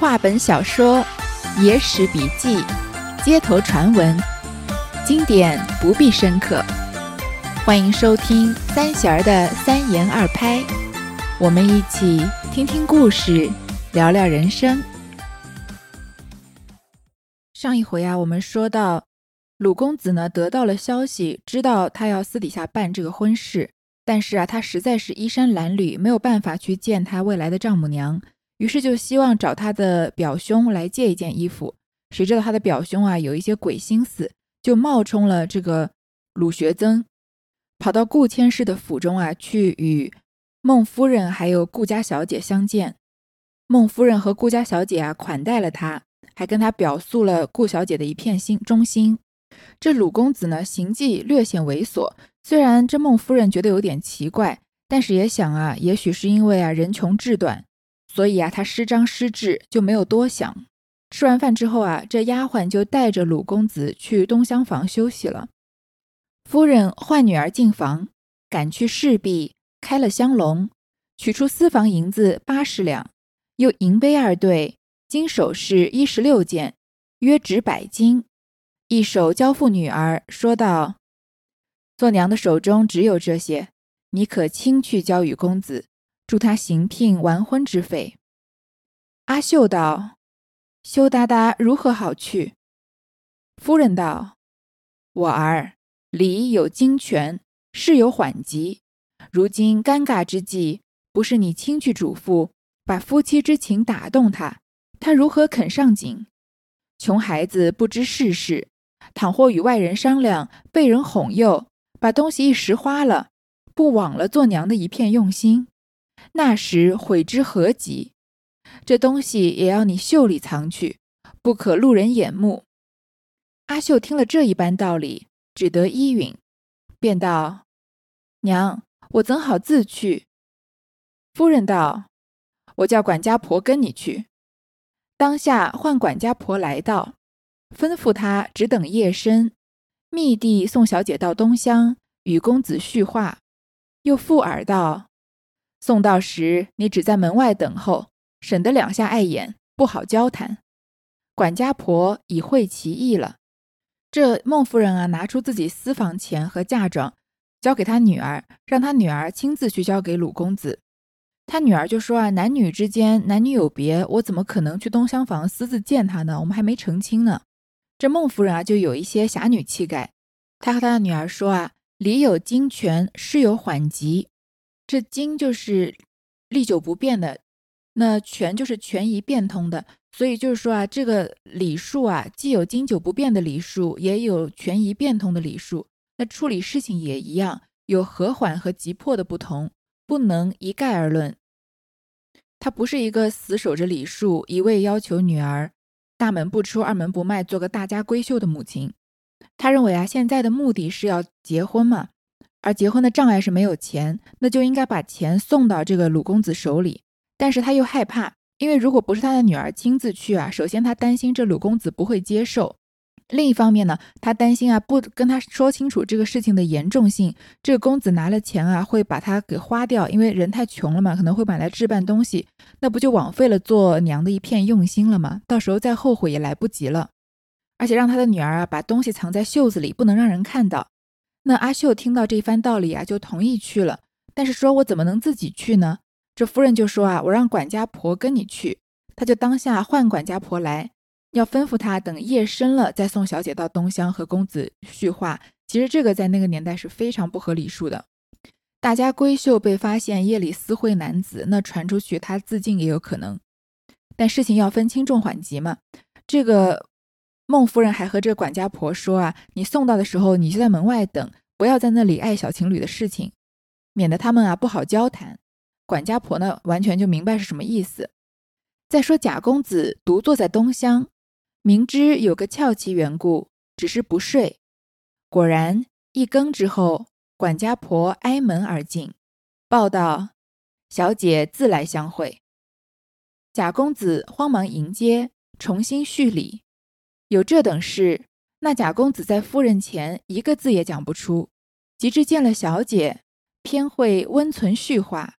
话本小说、野史笔记、街头传闻，经典不必深刻。欢迎收听三弦儿的三言二拍，我们一起听听故事，聊聊人生。上一回啊，我们说到鲁公子呢得到了消息，知道他要私底下办这个婚事，但是啊，他实在是衣衫褴褛，没有办法去见他未来的丈母娘，于是就希望找他的表兄来借一件衣服。谁知道他的表兄啊有一些鬼心思，就冒充了这个鲁学曾，跑到顾千世的府中啊，去与孟夫人还有顾家小姐相见。孟夫人和顾家小姐啊款待了他，还跟他表诉了顾小姐的一片忠心。这鲁公子呢行迹略显猥琐，虽然这孟夫人觉得有点奇怪，但是也想啊，也许是因为啊人穷志短，所以啊他失章失智，就没有多想。吃完饭之后啊，这丫鬟就带着鲁公子去东厢房休息了。夫人唤女儿进房，赶去侍婢，开了香笼，取出私房银子80两，又银杯2对，金首饰16件，约值100金。一手交付女儿，说道：“做娘的手中只有这些，你可亲去交与公子，助他行聘完婚之费。”阿秀道：“羞答答如何好去？”夫人道：“我儿，礼有经权，事有缓急，如今尴尬之际，不是你亲去嘱咐，把夫妻之情打动他，他如何肯上紧？穷孩子不知世事。倘或与外人商量，被人哄诱，把东西一时花了，不枉了做娘的一片用心，那时悔之何及？这东西也要你袖里藏去，不可露人眼目。”阿秀听了这一般道理，只得依允，便道：“娘，我怎好自去？”夫人道：“我叫管家婆跟你去。”当下唤管家婆来到，吩咐他只等夜深，密地送小姐到东厢与公子叙话，又附耳道：“送到时你只在门外等候，省得两下碍眼，不好交谈。”管家婆已会其意了。这孟夫人啊拿出自己私房钱和嫁妆交给她女儿，让她女儿亲自去交给鲁公子。他女儿就说啊，男女之间男女有别，我怎么可能去东厢房私自见他呢？我们还没成亲呢。这孟夫人啊就有一些侠女气概，她和她的女儿说啊，礼有经权，事有缓急。这经就是历久不变的，那权就是权宜变通的，所以就是说啊，这个礼数啊，既有经久不变的礼数，也有权宜变通的礼数。那处理事情也一样，有和缓和急迫的不同，不能一概而论。他不是一个死守着礼数，一味要求女儿大门不出二门不迈，做个大家闺秀的母亲。他认为啊，现在的目的是要结婚嘛，而结婚的障碍是没有钱，那就应该把钱送到这个鲁公子手里。但是他又害怕，因为如果不是他的女儿亲自去啊，首先他担心这鲁公子不会接受，另一方面呢，他担心啊，不跟他说清楚这个事情的严重性，这个公子拿了钱啊会把他给花掉，因为人太穷了嘛，可能会买来置办东西，那不就枉费了做娘的一片用心了吗？到时候再后悔也来不及了。而且让他的女儿啊把东西藏在袖子里，不能让人看到。那阿秀听到这一番道理啊，就同意去了，但是说我怎么能自己去呢？这夫人就说啊，我让管家婆跟你去。他就当下换管家婆来，要吩咐他等夜深了再送小姐到东厢和公子叙话。其实这个在那个年代是非常不合礼数的，大家闺秀被发现夜里私会男子，那传出去他自尽也有可能。但事情要分轻重缓急嘛，这个孟夫人还和这管家婆说啊，你送到的时候你就在门外等，不要在那里碍小情侣的事情，免得他们啊不好交谈。管家婆呢完全就明白是什么意思。再说贾公子独坐在东厢，明知有个俏妻缘故，只是不睡。果然一更之后，管家婆挨门而进，报道：“小姐自来相会。”贾公子慌忙迎接，重新叙礼。有这等事，那贾公子在夫人前一个字也讲不出，及至见了小姐，偏会温存叙话。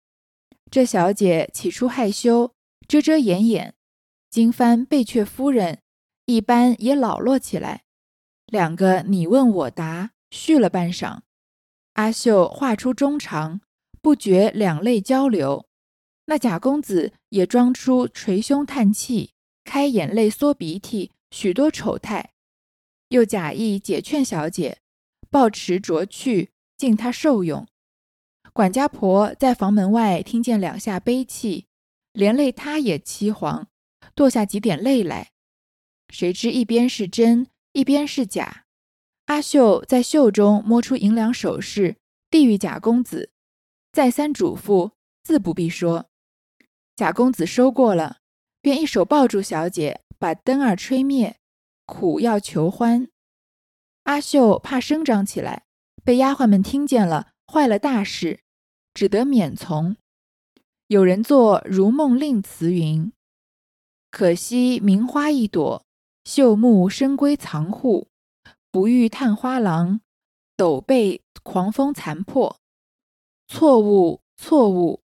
这小姐起初害羞，遮遮掩掩，经幡贝阙夫人一般也老络起来，两个你问我答续了半晌，阿秀话出衷肠，不觉两泪交流。那假公子也装出捶胸叹气、开眼泪缩鼻涕许多丑态，又假意解劝小姐，抱持斫去，敬她受用。管家婆在房门外听见两下悲泣，连累她也凄惶，堕下几点泪来。谁知一边是真，一边是假。阿秀在袖中摸出银两首饰，递与假公子，再三嘱咐，自不必说。假公子收过了，便一手抱住小姐，把灯儿吹灭，苦要求欢。阿秀怕声张起来，被丫鬟们听见了，坏了大事，只得免从。有人作《如梦令》词云：可惜名花一朵，秀目深闺藏户，不遇探花郎，陡被狂风残破。错误错误，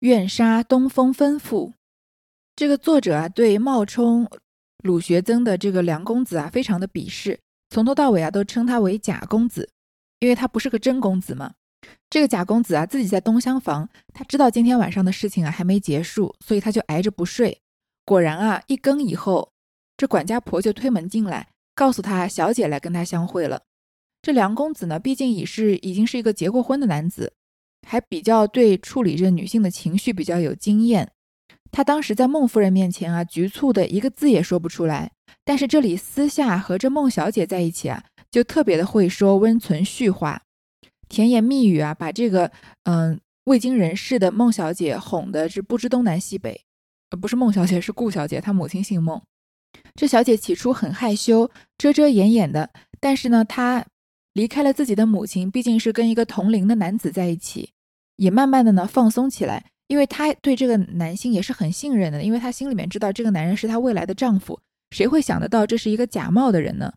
愿杀东风吩咐。这个作者对冒充鲁学增的这个梁公子非常的鄙视，从头到尾都称他为假公子，因为他不是个真公子嘛。这个假公子自己在东厢房，他知道今天晚上的事情还没结束，所以他就挨着不睡。果然一更以后，这管家婆就推门进来，告诉他小姐来跟他相会了。这梁公子毕竟已经是一个结过婚的男子，还比较对处理这女性的情绪比较有经验。他当时在孟夫人面前局促的一个字也说不出来，但是这里私下和这孟小姐在一起就特别的会说温存絮话，甜言蜜语把这个未经人事的孟小姐哄的是不知东南西北。不是孟小姐，是顾小姐，她母亲姓孟。这小姐起初很害羞，遮遮掩掩的，但是她离开了自己的母亲，毕竟是跟一个同龄的男子在一起，也慢慢的放松起来。因为她对这个男性也是很信任的，因为她心里面知道这个男人是她未来的丈夫，谁会想得到这是一个假冒的人呢？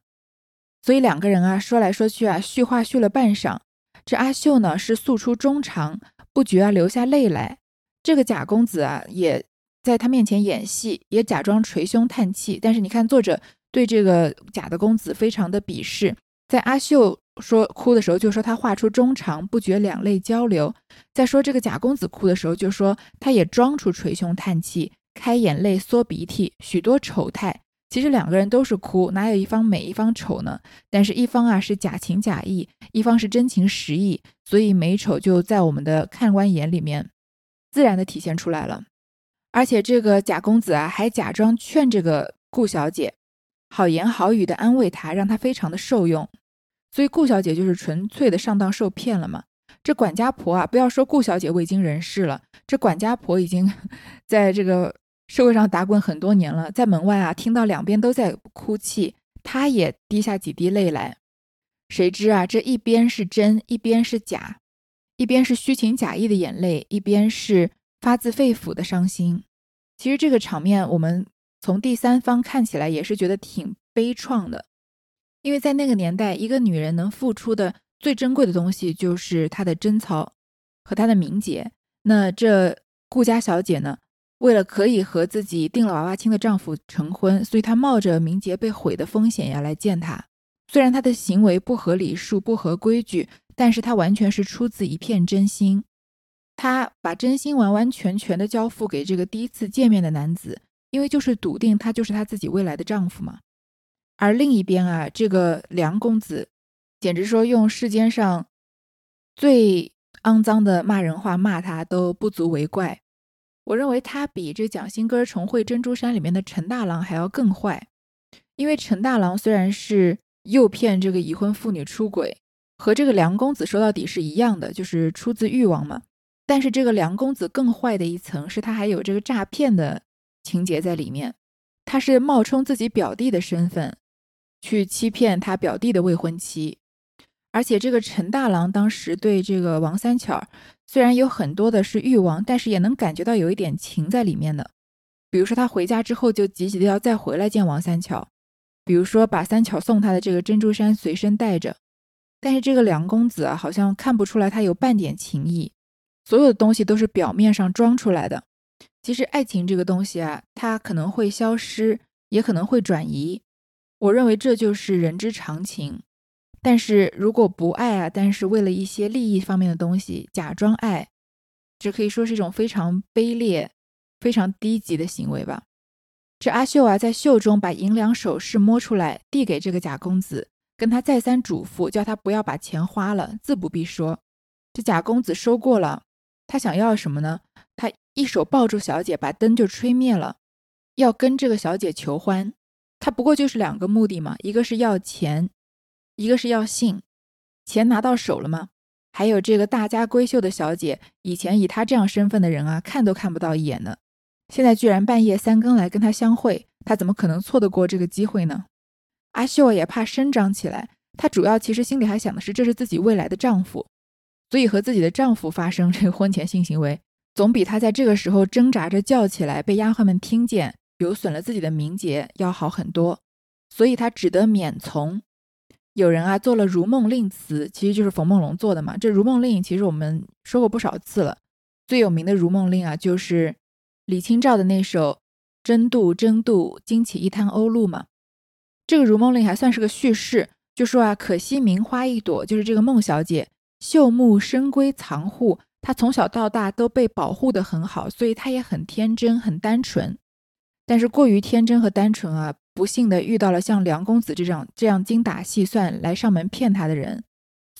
所以两个人说来说去絮话絮了半晌，这阿秀是诉出衷肠，不觉流下泪来。这个假公子也在他面前演戏，也假装捶胸叹气，但是你看作者对这个假的公子非常的鄙视。在阿秀说哭的时候就说他话出衷肠，不觉两泪交流，再说这个假公子哭的时候就说他也装出捶胸叹气、开眼泪缩鼻涕许多丑态。其实两个人都是哭，哪有一方美一方丑呢？但是一方是假情假意，一方是真情实意，所以美丑就在我们的看官眼里面自然的体现出来了。而且这个假公子还假装劝这个顾小姐，好言好语的安慰她，让她非常的受用。所以顾小姐就是纯粹的上当受骗了嘛。这管家婆不要说顾小姐未经人事了，这管家婆已经在这个社会上打滚很多年了，在门外听到两边都在哭泣，她也滴下几滴泪来。谁知这一边是真，一边是假，一边是虚情假意的眼泪，一边是发自肺腑的伤心。其实这个场面我们从第三方看起来也是觉得挺悲怆的，因为在那个年代，一个女人能付出的最珍贵的东西就是她的贞操和她的名节。那这顾家小姐为了可以和自己定了娃娃亲的丈夫成婚，所以她冒着名节被毁的风险来见他。虽然她的行为不合礼数、不合规矩，但是她完全是出自一片真心。她把真心完完全全的交付给这个第一次见面的男子，因为就是笃定他就是她自己未来的丈夫嘛。而另一边这个梁公子简直说用世间上最肮脏的骂人话骂他都不足为怪。我认为他比这蒋新歌重绘珍珠山里面的陈大郎还要更坏。因为陈大郎虽然是诱骗这个已婚妇女出轨，和这个梁公子说到底是一样的，就是出自欲望嘛。但是这个梁公子更坏的一层是他还有这个诈骗的情节在里面。他是冒充自己表弟的身份去欺骗他表弟的未婚妻。而且这个陈大郎当时对这个王三巧虽然有很多的是欲望，但是也能感觉到有一点情在里面的。比如说他回家之后就急急的要再回来见王三巧，比如说把三巧送他的这个珍珠衫随身带着。但是这个梁公子好像看不出来他有半点情意，所有的东西都是表面上装出来的。其实爱情这个东西啊，它可能会消失，也可能会转移，我认为这就是人之常情。但是如果不爱啊，但是为了一些利益方面的东西假装爱，这可以说是一种非常卑劣、非常低级的行为吧。这阿秀啊，在袖中把银两首饰摸出来，递给这个假公子，跟他再三嘱咐，叫他不要把钱花了，自不必说。这假公子收过了，他想要什么呢？他一手抱住小姐，把灯就吹灭了，要跟这个小姐求欢。他不过就是两个目的嘛，一个是要钱，一个是要性。钱拿到手了吗？还有这个大家闺秀的小姐，以前以他这样身份的人啊，看都看不到一眼呢，现在居然半夜三更来跟他相会，他怎么可能错得过这个机会呢？阿秀也怕生长起来，她主要其实心里还想的是这是自己未来的丈夫，所以和自己的丈夫发生这个婚前性行为，总比她在这个时候挣扎着叫起来被丫鬟们听见，有损了自己的名节要好很多，所以她只得免从。有人啊做了如梦令词，其实就是冯梦龙做的嘛。这如梦令其实我们说过不少次了，最有名的如梦令啊，就是李清照的那首争渡争渡惊起一滩鸥鹭嘛。这个如梦令还算是个叙事，就说啊，可惜名花一朵，就是这个孟小姐秀目深闺藏户，她从小到大都被保护得很好，所以她也很天真很单纯，但是过于天真和单纯啊，不幸的遇到了像梁公子这样精打细算来上门骗她的人，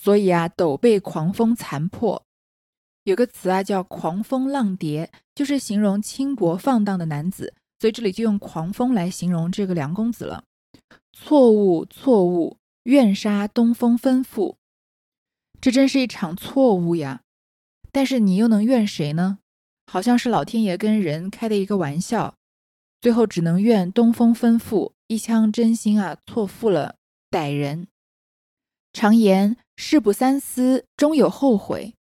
所以啊陡被狂风残破。有个词啊叫狂风浪蝶，就是形容轻薄放荡的男子，所以这里就用狂风来形容这个梁公子了。错误错误，愿杀东风吩咐，这真是一场错误呀。但是你又能怨谁呢？好像是老天爷跟人开的一个玩笑，最后只能怨东风吩咐，一腔真心啊错付了歹人。常言事不三思终有后悔，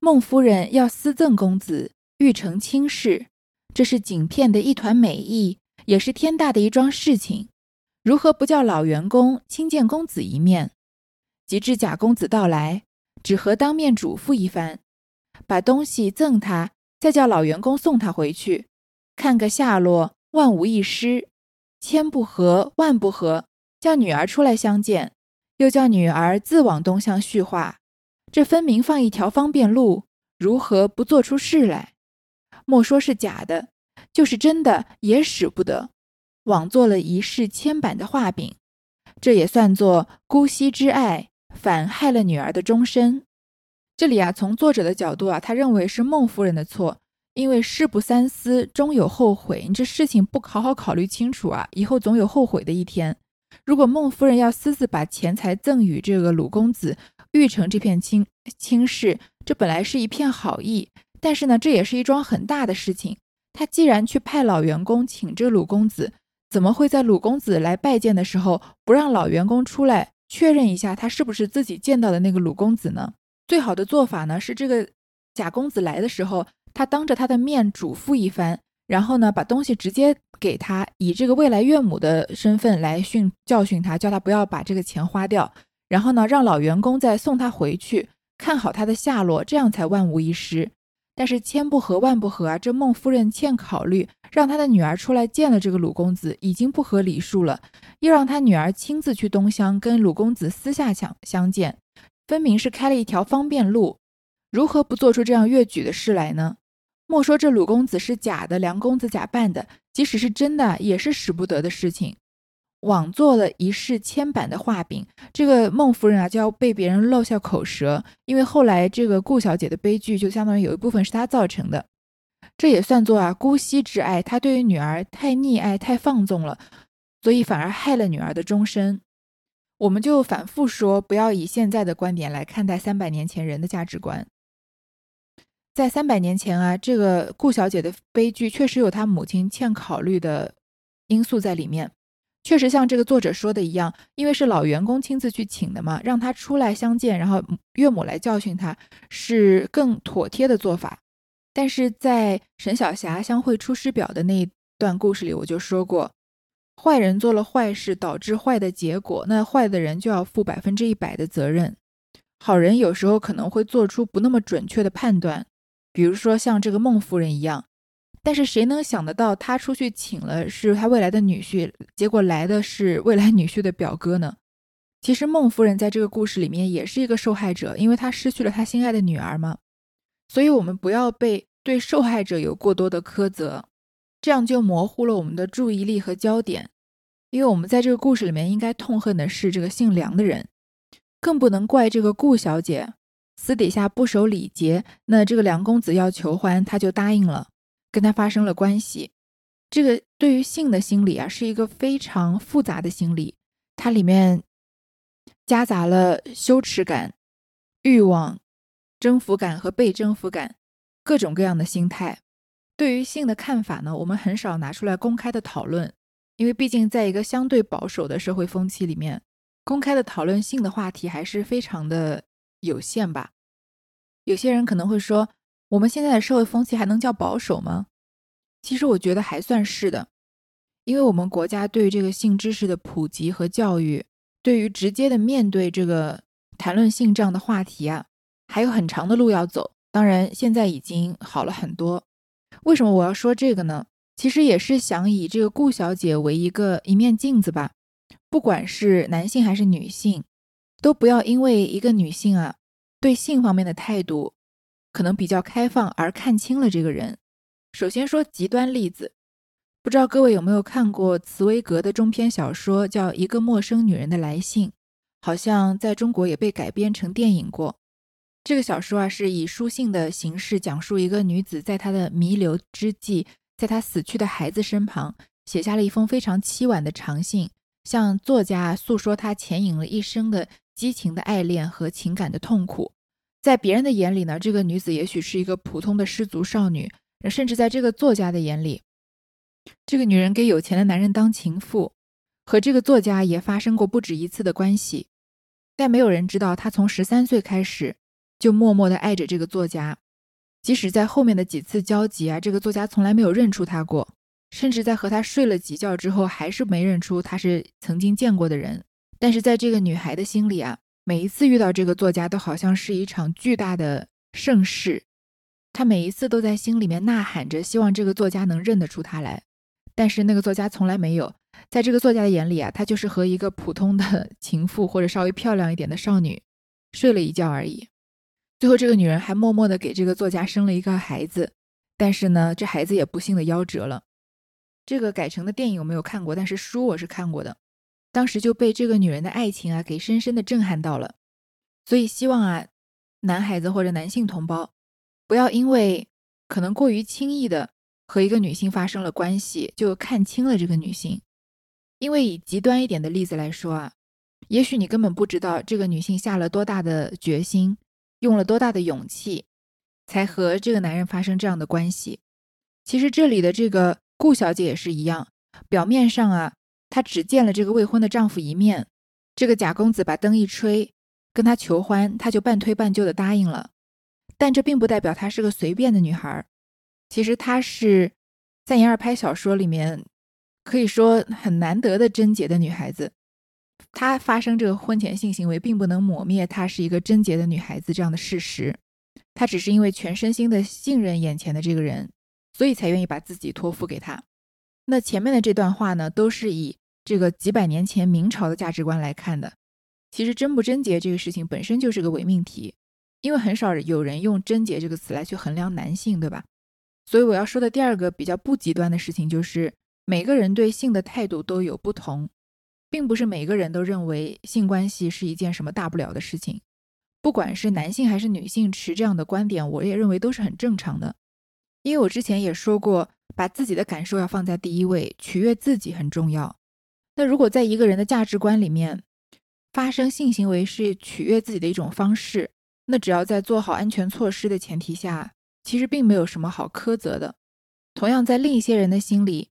孟夫人要私赠公子欲成亲事，这是景片的一团美意，也是天大的一桩事情，如何不叫老员工亲见公子一面？及至假公子到来，只和当面嘱咐一番，把东西赠他，再叫老员工送他回去，看个下落，万无一失，千不合万不合，叫女儿出来相见，又叫女儿自往东向叙话，这分明放一条方便路，如何不做出事来？莫说是假的，就是真的也使不得，枉做了一世千板的画饼，这也算作姑息之爱，反害了女儿的终身。这里啊，从作者的角度啊，他认为是孟夫人的错，因为事不三思终有后悔，你这事情不好好考虑清楚啊，以后总有后悔的一天。如果孟夫人要私自把钱财赠与这个鲁公子，欲成这片亲事，这本来是一片好意，但是呢，这也是一桩很大的事情。他既然去派老员工请这鲁公子，怎么会在鲁公子来拜见的时候不让老员工出来确认一下他是不是自己见到的那个鲁公子呢？最好的做法呢，是这个假公子来的时候，他当着他的面嘱咐一番，然后呢把东西直接给他，以这个未来岳母的身份来教训他，叫他不要把这个钱花掉，然后呢让老员工再送他回去，看好他的下落，这样才万无一失。但是千不合万不合啊，这孟夫人欠考虑，让她的女儿出来见了这个鲁公子已经不合理数了，又让她女儿亲自去东乡跟鲁公子私下相见，分明是开了一条方便路，如何不做出这样越矩的事来呢？莫说这鲁公子是假的，梁公子假扮的，即使是真的也是使不得的事情，枉做了一世千板的画饼。这个孟夫人啊，就要被别人露下口舌，因为后来这个顾小姐的悲剧就相当于有一部分是她造成的。这也算作啊姑息之爱，她对于女儿太溺爱太放纵了，所以反而害了女儿的终身。我们就反复说，不要以现在的观点来看待300年前人的价值观。在300年前啊，这个顾小姐的悲剧确实有她母亲欠考虑的因素在里面，确实像这个作者说的一样，因为是老员工亲自去请的嘛，让他出来相见，然后岳母来教训他，是更妥帖的做法。但是在沈小霞相会出师表的那一段故事里，我就说过，坏人做了坏事导致坏的结果，那坏的人就要负100%的责任。好人有时候可能会做出不那么准确的判断，比如说像这个孟夫人一样，但是谁能想得到他出去请了是他未来的女婿，结果来的是未来女婿的表哥呢？其实孟夫人在这个故事里面也是一个受害者，因为她失去了她心爱的女儿嘛。所以我们不要被对受害者有过多的苛责，这样就模糊了我们的注意力和焦点。因为我们在这个故事里面应该痛恨的是这个姓梁的人，更不能怪这个顾小姐私底下不守礼节，那这个梁公子要求欢，她就答应了，跟他发生了关系。这个对于性的心理啊，是一个非常复杂的心理，它里面夹杂了羞耻感、欲望、征服感和被征服感，各种各样的心态。对于性的看法呢，我们很少拿出来公开的讨论，因为毕竟在一个相对保守的社会风气里面，公开的讨论性的话题还是非常的有限吧。有些人可能会说，我们现在的社会风气还能叫保守吗？其实我觉得还算是的，因为我们国家对于这个性知识的普及和教育，对于直接的面对这个谈论性这样的话题啊，还有很长的路要走。当然现在已经好了很多。为什么我要说这个呢？其实也是想以这个顾小姐为一面镜子吧，不管是男性还是女性，都不要因为一个女性啊对性方面的态度可能比较开放而看清了这个人。首先说极端例子，不知道各位有没有看过茨威格的中篇小说叫《一个陌生女人的来信》，好像在中国也被改编成电影过。这个小说啊，是以书信的形式讲述一个女子在她的弥留之际，在她死去的孩子身旁写下了一封非常凄婉的长信，向作家诉说她潜隐了一生的激情的爱恋和情感的痛苦。在别人的眼里呢，这个女子也许是一个普通的失足少女，甚至在这个作家的眼里，这个女人给有钱的男人当情妇，和这个作家也发生过不止一次的关系。但没有人知道她从13岁开始就默默地爱着这个作家，即使在后面的几次交集啊，这个作家从来没有认出她过，甚至在和她睡了几觉之后还是没认出她是曾经见过的人。但是在这个女孩的心里啊，每一次遇到这个作家都好像是一场巨大的盛事，他每一次都在心里面呐喊着，希望这个作家能认得出他来。但是那个作家从来没有，在这个作家的眼里啊，他就是和一个普通的情妇或者稍微漂亮一点的少女睡了一觉而已。最后这个女人还默默地给这个作家生了一个孩子，但是呢这孩子也不幸的夭折了。这个改成的电影我没有看过，但是书我是看过的。当时就被这个女人的爱情啊给深深的震撼到了。所以希望啊，男孩子或者男性同胞不要因为可能过于轻易的和一个女性发生了关系就看清了这个女性。因为以极端一点的例子来说啊，也许你根本不知道这个女性下了多大的决心，用了多大的勇气才和这个男人发生这样的关系。其实这里的这个顾小姐也是一样，表面上啊她只见了这个未婚的丈夫一面，这个假公子把灯一吹跟她求欢，她就半推半就的答应了。但这并不代表她是个随便的女孩，其实她是在言二拍小说里面可以说很难得的贞洁的女孩子。她发生这个婚前性行为并不能抹灭她是一个贞洁的女孩子这样的事实，她只是因为全身心的信任眼前的这个人，所以才愿意把自己托付给他。那前面的这段话呢，都是以这个几百年前明朝的价值观来看的。其实贞不贞洁这个事情本身就是个伪命题，因为很少有人用贞洁这个词来去衡量男性，对吧？所以我要说的第二个比较不极端的事情就是每个人对性的态度都有不同，并不是每个人都认为性关系是一件什么大不了的事情。不管是男性还是女性持这样的观点，我也认为都是很正常的。因为我之前也说过，把自己的感受要放在第一位，取悦自己很重要。那如果在一个人的价值观里面，发生性行为是取悦自己的一种方式，那只要在做好安全措施的前提下，其实并没有什么好苛责的。同样在另一些人的心里，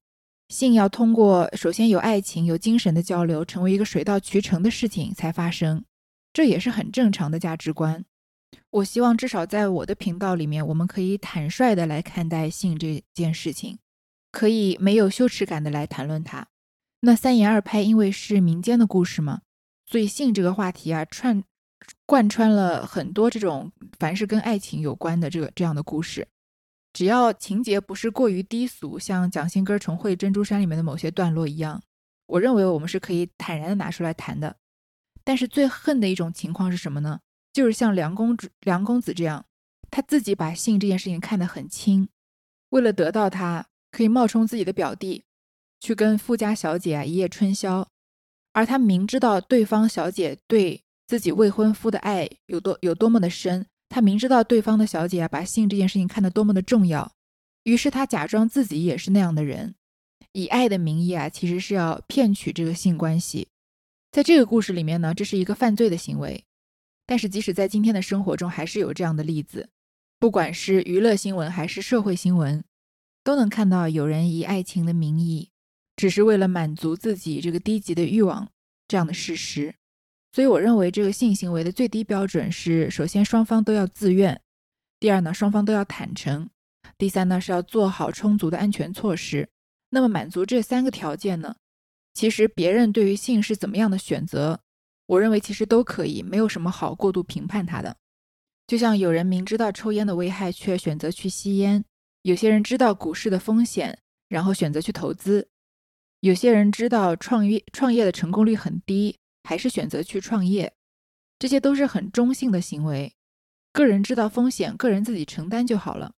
性要通过首先有爱情、有精神的交流，成为一个水到渠成的事情才发生，这也是很正常的价值观。我希望至少在我的频道里面，我们可以坦率的来看待性这件事情，可以没有羞耻感的来谈论它。那三言二拍因为是民间的故事嘛，所以性这个话题啊，贯穿了很多这种凡是跟爱情有关的这样的故事。只要情节不是过于低俗，像蒋欣根重绘珍珠山里面的某些段落一样，我认为我们是可以坦然的拿出来谈的。但是最恨的一种情况是什么呢？就是像梁公子这样，他自己把性这件事情看得很轻，为了得到他可以冒充自己的表弟去跟富家小姐一夜春宵，而他明知道对方小姐对自己未婚夫的爱有多么的深，他明知道对方的小姐把性这件事情看得多么的重要，于是他假装自己也是那样的人，以爱的名义其实是要骗取这个性关系。在这个故事里面呢，这是一个犯罪的行为，但是即使在今天的生活中还是有这样的例子，不管是娱乐新闻还是社会新闻，都能看到有人以爱情的名义只是为了满足自己这个低级的欲望这样的事实。所以我认为这个性行为的最低标准是，首先双方都要自愿，第二呢双方都要坦诚，第三呢是要做好充足的安全措施。那么满足这三个条件呢，其实别人对于性是怎么样的选择，我认为其实都可以，没有什么好过度评判它的。就像有人明知道抽烟的危害却选择去吸烟，有些人知道股市的风险然后选择去投资，有些人知道创业的成功率很低还是选择去创业，这些都是很中性的行为，个人知道风险，个人自己承担就好了。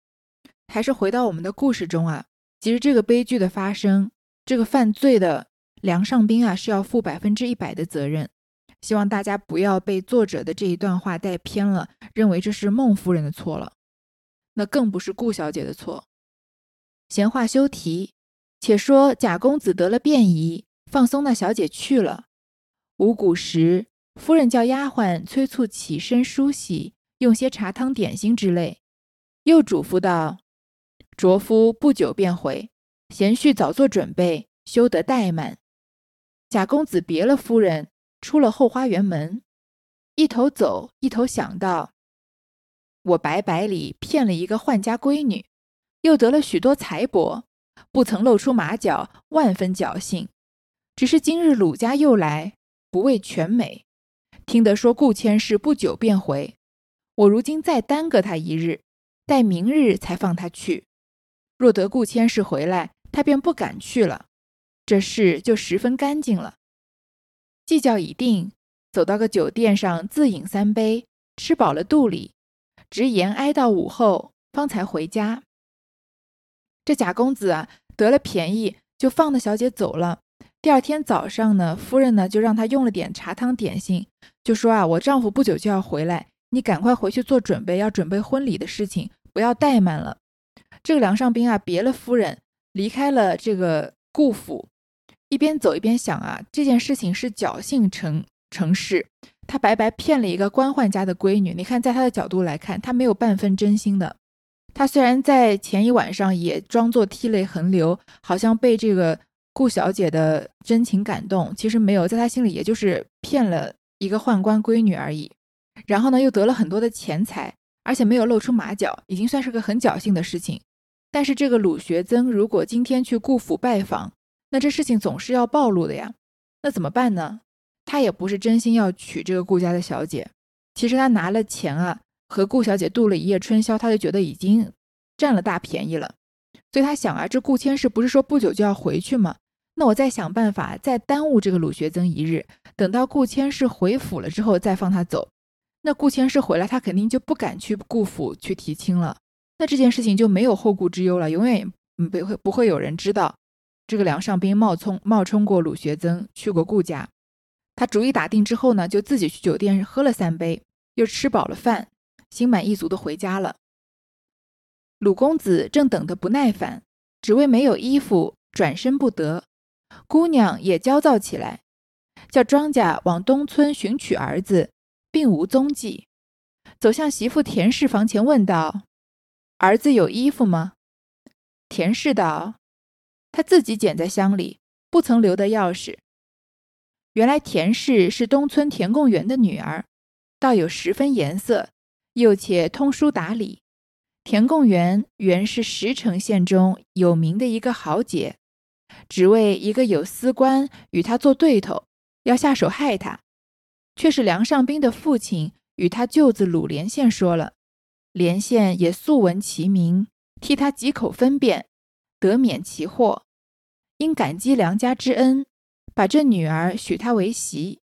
还是回到我们的故事中啊，其实这个悲剧的发生，这个犯罪的梁尚斌是要负100%的责任。希望大家不要被作者的这一段话带偏了，认为这是孟夫人的错了，那更不是顾小姐的错。闲话休题，且说贾公子得了便宜，放松那小姐去了。五鼓时，夫人叫丫鬟催促起身梳洗，用些茶汤点心之类，又嘱咐道：卓夫不久便回，贤婿早做准备，休得怠慢。贾公子别了夫人，出了后花园门，一头走一头想到：我100里骗了一个宦家闺女，又得了许多财帛，不曾露出马脚，万分侥幸。只是今日鲁家又来，不为全美，听得说顾千世不久便回，我如今再耽搁他一日，待明日才放他去。若得顾千世回来，他便不敢去了，这事就十分干净了。计较已定，走到个酒店上自饮3杯，吃饱了肚里，直延挨到午后方才回家。这贾公子得了便宜，就放的小姐走了。第二天早上呢，夫人呢就让他用了点茶汤点心，就说我丈夫不久就要回来，你赶快回去做准备，要准备婚礼的事情，不要怠慢了。这个梁尚斌别了夫人，离开了这个顾府，一边走一边想这件事情是侥幸成事，他白骗了一个官宦家的闺女，你看在他的角度来看，他没有半分真心的。他虽然在前一晚上也装作涕泪横流，好像被这个顾小姐的真情感动，其实没有，在她心里也就是骗了一个宦官闺女而已。然后呢又得了很多的钱财，而且没有露出马脚，已经算是个很侥幸的事情。但是这个鲁学增如果今天去顾府拜访，那这事情总是要暴露的呀，那怎么办呢？他也不是真心要娶这个顾家的小姐，其实他拿了钱和顾小姐度了一夜春宵，他就觉得已经占了大便宜了。所以他想这顾千世不是说不久就要回去吗？那我再想办法再耽误这个鲁学增一日，等到顾千世回府了之后再放他走。那顾千世回来，他肯定就不敢去顾府去提亲了，那这件事情就没有后顾之忧了，永远不会有人知道这个梁尚斌冒充过鲁学增去过顾家。他主意打定之后呢，就自己去酒店喝了3杯，又吃饱了饭，心满意足的回家了。鲁公子正等得不耐烦，只为没有衣服转身不得，姑娘也焦躁起来，叫庄家往东村寻取儿子，并无踪迹，走向媳妇田氏房前问道：儿子有衣服吗？田氏道：他自己捡在箱里，不曾留得钥匙。原来田氏是东村田贡元的女儿，倒有10分颜色，又且通书达理。田贡元原是石城县中有名的一个豪杰，只为一个有私官与他做对头，要下手害他，却是梁尚斌的父亲与他舅子鲁连县说了，连县也素闻其名，替他几口分辨，得免其祸。因感激良家之恩，把这女儿许他为媳。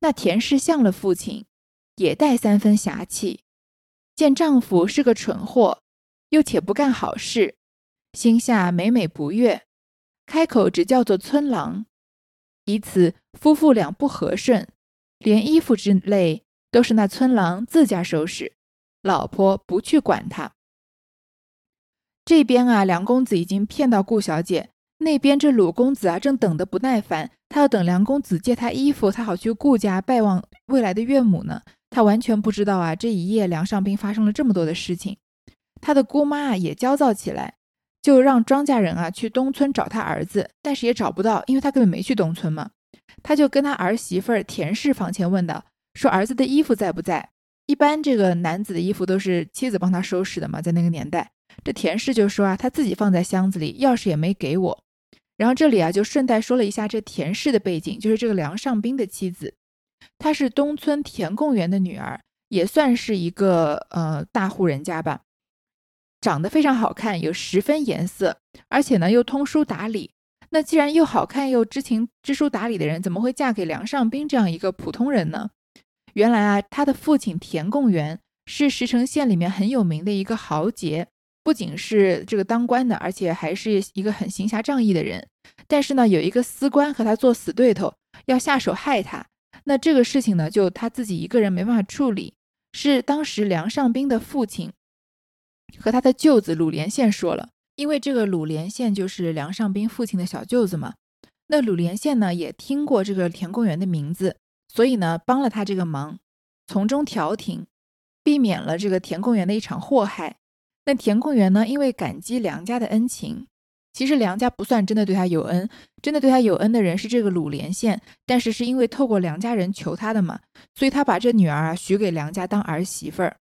那田氏像了父亲，也带三分侠气，见丈夫是个蠢货，又且不干好事，心下每每不悦，开口只叫做村郎。以此夫妇俩不和顺，连衣服之类都是那村郎自家收拾，老婆不去管他。这边啊，梁公子已经骗到顾小姐，那边这鲁公子啊，正等得不耐烦，他要等梁公子借他衣服，他好去顾家拜望未来的岳母呢。他完全不知道啊，这一夜梁上宾发生了这么多的事情。他的姑妈啊也焦躁起来，就让庄稼人啊去东村找他儿子，但是也找不到，因为他根本没去东村嘛。他就跟他儿媳妇田氏房前问道，说儿子的衣服在不在？一般这个男子的衣服都是妻子帮他收拾的嘛，在那个年代。这田氏就说啊，他自己放在箱子里，钥匙也没给我。然后这里啊就顺带说了一下这田氏的背景，就是这个梁上宾的妻子，她是东村田贡元的女儿，也算是一个大户人家吧，长得非常好看，有十分颜色，而且呢又通书达理。那既然又好看又知书达理的人，怎么会嫁给梁上宾这样一个普通人呢？原来啊，她的父亲田贡元是石城县里面很有名的一个豪杰，不仅是这个当官的，而且还是一个很行侠仗义的人。但是呢，有一个司官和他做死对头，要下手害他。那这个事情呢，就他自己一个人没办法处理，是当时梁上宾的父亲和他的舅子鲁连县说了，因为这个鲁连县就是梁上宾父亲的小舅子嘛。那鲁连县呢，也听过这个田贡元的名字，所以呢，帮了他这个忙，从中调停，避免了这个田贡元的一场祸害。那田贡元呢，因为感激梁家的恩情，其实梁家不算真的对他有恩，真的对他有恩的人是这个鲁连县，但是是因为透过梁家人求他的嘛，所以他把这女儿啊许给梁家当儿媳妇儿。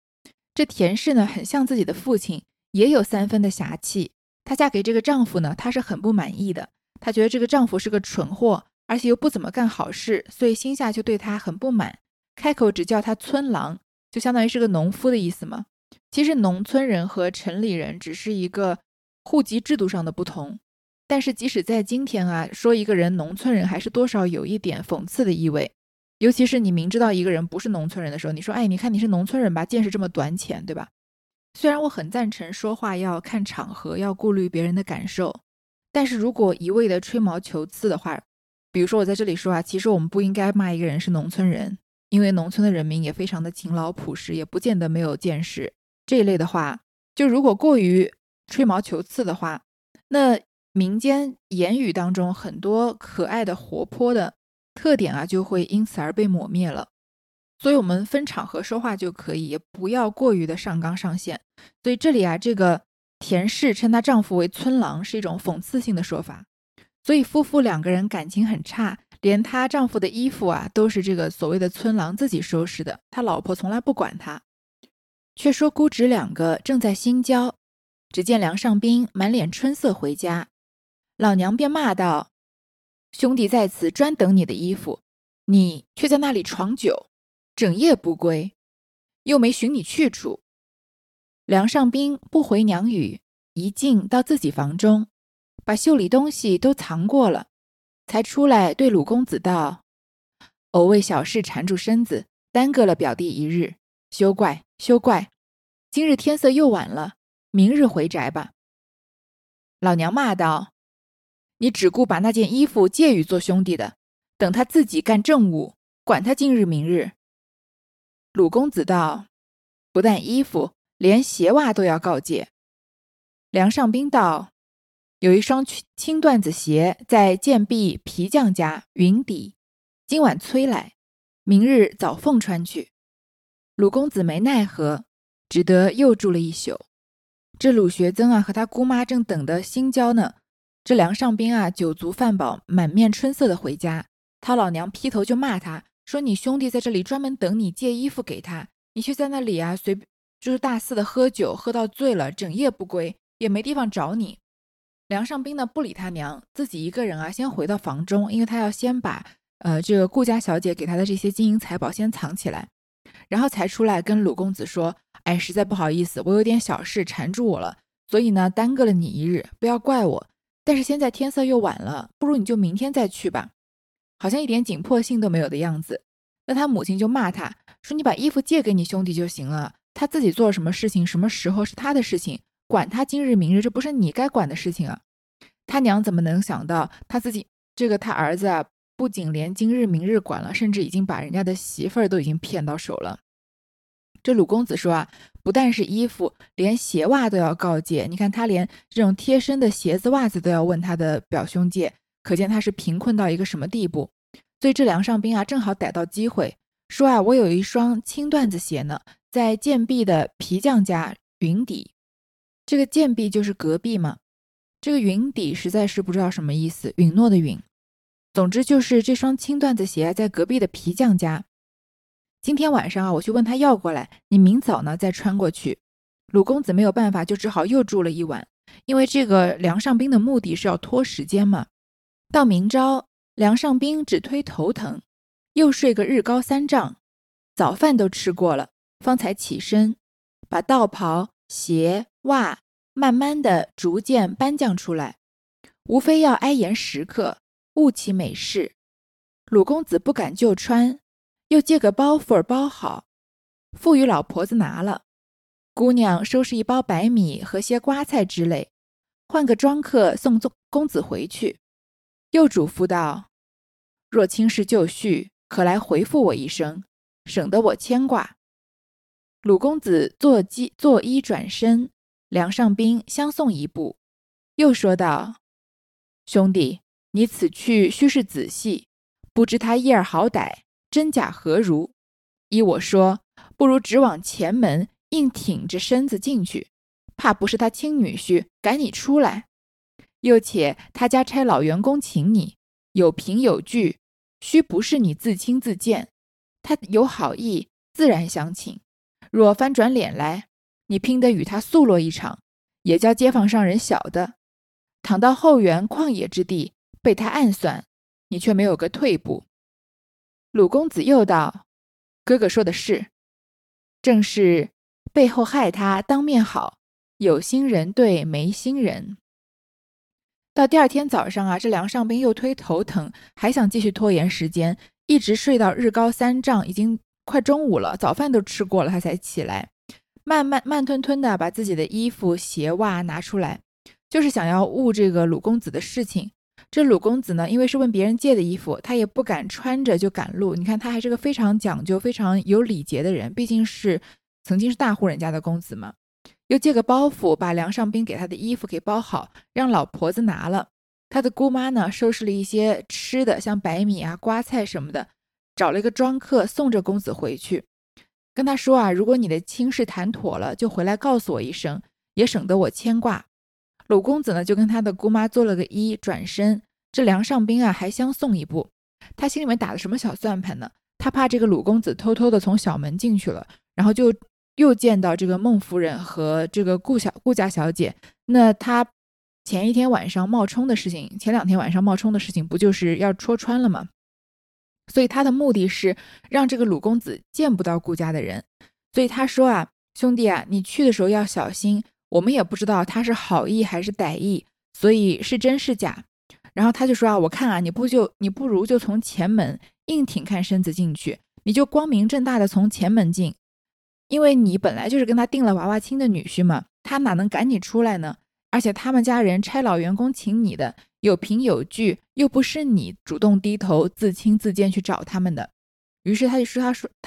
这田氏呢，很像自己的父亲，也有三分的侠气。她嫁给这个丈夫呢，她是很不满意的，她觉得这个丈夫是个蠢货，而且又不怎么干好事，所以心下就对他很不满，开口只叫他村郎，就相当于是个农夫的意思嘛。其实农村人和城里人只是一个户籍制度上的不同，但是即使在今天啊，说一个人农村人还是多少有一点讽刺的意味，尤其是你明知道一个人不是农村人的时候，你说哎，你看你是农村人吧，见识这么短浅，对吧？虽然我很赞成说话要看场合，要顾虑别人的感受，但是如果一味的吹毛求疵的话，比如说我在这里说啊，其实我们不应该骂一个人是农村人，因为农村的人民也非常的勤劳朴实，也不见得没有见识，这一类的话，就如果过于吹毛求疵的话，那民间言语当中很多可爱的活泼的特点啊，就会因此而被抹灭了。所以我们分场合说话就可以，也不要过于的上纲上线。所以这里啊，这个田氏称她丈夫为村郎是一种讽刺性的说法。所以夫妇两个人感情很差，连她丈夫的衣服啊都是这个所谓的村郎自己收拾的，他老婆从来不管他。却说姑侄两个正在心交，只见梁上宾满脸春色回家，老娘便骂道：“兄弟在此专等你的衣服，你却在那里闯酒，整夜不归，又没寻你去处。”梁上宾不回娘语，一进到自己房中，把袖里东西都藏过了，才出来对鲁公子道：“偶为小事缠住身子，耽搁了表弟一日，休怪休怪，今日天色又晚了，明日回宅吧。”老娘骂道：“你只顾把那件衣服借与做兄弟的，等他自己干正务，管他今日明日。”鲁公子道：“不但衣服，连鞋袜都要告诫。”梁上宾道：“有一双青缎子鞋在建壁皮匠家云底，今晚催来，明日早奉穿去。”鲁公子没奈何，只得又住了一宿。这鲁学增啊和他姑妈正等得心焦呢，这梁上宾啊酒足饭饱，满面春色的回家，他老娘劈头就骂他，说你兄弟在这里专门等你借衣服给他，你却在那里啊随就是大肆的喝酒，喝到醉了，整夜不归，也没地方找你。梁上宾呢不理他娘，自己一个人啊先回到房中，因为他要先把这个顾家小姐给他的这些金银财宝先藏起来。然后才出来跟鲁公子说：“哎，实在不好意思，我有点小事缠住我了，所以呢耽搁了你一日，不要怪我，但是现在天色又晚了，不如你就明天再去吧。好像一点紧迫性都没有的样子。那他母亲就骂他说，你把衣服借给你兄弟就行了，他自己做了什么事情什么时候是他的事情，管他今日明日，这不是你该管的事情啊。他娘怎么能想到他自己这个他儿子啊，不仅连今日明日管了，甚至已经把人家的媳妇儿都已经骗到手了。这鲁公子说啊，不但是衣服，连鞋袜都要告诫。你看他连这种贴身的鞋子袜子都要问他的表兄借，可见他是贫困到一个什么地步。所以这梁上宾啊正好逮到机会，说啊，我有一双青缎子鞋呢，在建壁的皮匠家云底。这个建壁就是隔壁嘛，这个云底实在是不知道什么意思，允诺的允。总之就是这双青缎子鞋在隔壁的皮匠家，今天晚上啊，我去问他要过来，你明早呢再穿过去。鲁公子没有办法，就只好又住了一晚，因为这个梁上宾的目的是要拖时间嘛。到明朝，梁上宾只推头疼，又睡个日高三丈，早饭都吃过了，方才起身，把道袍、鞋、袜慢慢的逐渐搬将出来，无非要哀言时刻，悟其美事。鲁公子不敢就穿，又借个包袱儿包好，付与老婆子拿了。姑娘收拾一包白米和些瓜菜之类，换个庄客送公子回去。又嘱咐道：若亲事旧绪，可来回复我一声，省得我牵挂。鲁公子作揖转身，梁上宾相送一步，又说道：兄弟，你此去须是仔细，不知他叶儿好歹，真假何如？依我说，不如直往前门，硬挺着身子进去，怕不是他亲女婿赶你出来。又且他家差老员工请你，有凭有据，须不是你自轻自贱。他有好意，自然相请。若翻转脸来，你拼得与他诉落一场，也叫街坊上人晓得。躺到后园旷野之地，被他暗算，你却没有个退步。鲁公子又道：哥哥说的是，正是背后害他当面好，有心人对没心人。到第二天早上啊，这梁上宾又推头疼，还想继续拖延时间，一直睡到日高三丈，已经快中午了，早饭都吃过了，他才起来，慢吞吞的把自己的衣服鞋袜拿出来，就是想要误这个鲁公子的事情。这鲁公子呢，因为是问别人借的衣服，他也不敢穿着就赶路。你看他还是个非常讲究非常有礼节的人，毕竟是曾经是大户人家的公子嘛。又借个包袱，把梁上宾给他的衣服给包好，让老婆子拿了。他的姑妈呢，收拾了一些吃的，像白米啊瓜菜什么的，找了一个庄客送着公子回去，跟他说啊，如果你的亲事谈妥了，就回来告诉我一声，也省得我牵挂。鲁公子呢就跟他的姑妈做了个揖，转身，这梁上宾啊还相送一步。他心里面打的什么小算盘呢？他怕这个鲁公子偷偷的从小门进去了，然后就又见到这个孟夫人和这个顾家小姐。那他前两天晚上冒充的事情不就是要戳穿了吗？所以他的目的是让这个鲁公子见不到顾家的人。所以他说啊，兄弟啊，你去的时候要小心，我们也不知道他是好意还是歹意，所以是真是假。然后他就说啊，我看啊，你不如就从前门硬挺看身子进去，你就光明正大的从前门进，因为你本来就是跟他定了娃娃亲的女婿嘛，他哪能赶你出来呢？而且他们家人差老员工请你的，有凭有据，又不是你主动低头自轻自贱去找他们的。于是他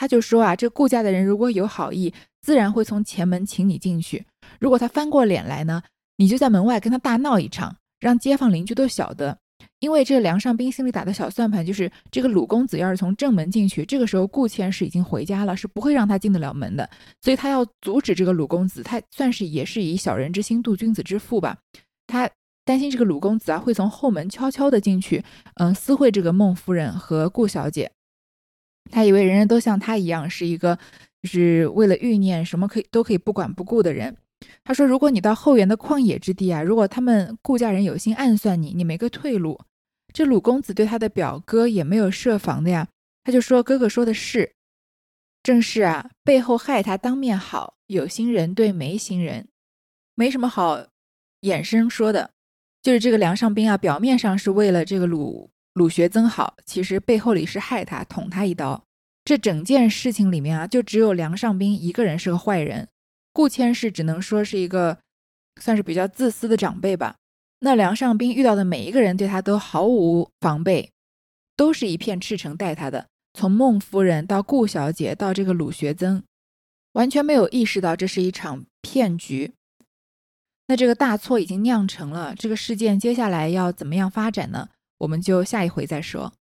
就说啊，这顾家的人如果有好意，自然会从前门请你进去。如果他翻过脸来呢，你就在门外跟他大闹一场，让街坊邻居都晓得。因为这梁上宾心里打的小算盘就是，这个鲁公子要是从正门进去，这个时候顾千是已经回家了，是不会让他进得了门的。所以他要阻止这个鲁公子，他算是也是以小人之心度君子之腹吧。他担心这个鲁公子啊会从后门悄悄的进去，私会这个孟夫人和顾小姐。他以为人人都像他一样，是一个就是为了欲念什么都可以不管不顾的人。他说，如果你到后园的旷野之地啊，如果他们顾家人有心暗算你，你没个退路。这鲁公子对他的表哥也没有设防的呀，他就说，哥哥说的是，正是啊，背后害他当面好，有心人对没心人。没什么好衍生说的，就是这个梁上宾啊，表面上是为了这个鲁学增好，其实背后里是害他，捅他一刀。这整件事情里面啊，就只有梁上宾一个人是个坏人，顾千世只能说是一个算是比较自私的长辈吧。那梁上宾遇到的每一个人对他都毫无防备，都是一片赤诚待他的，从孟夫人到顾小姐到这个鲁学增，完全没有意识到这是一场骗局。那这个大错已经酿成了，这个事件接下来要怎么样发展呢？我们就下一回再说。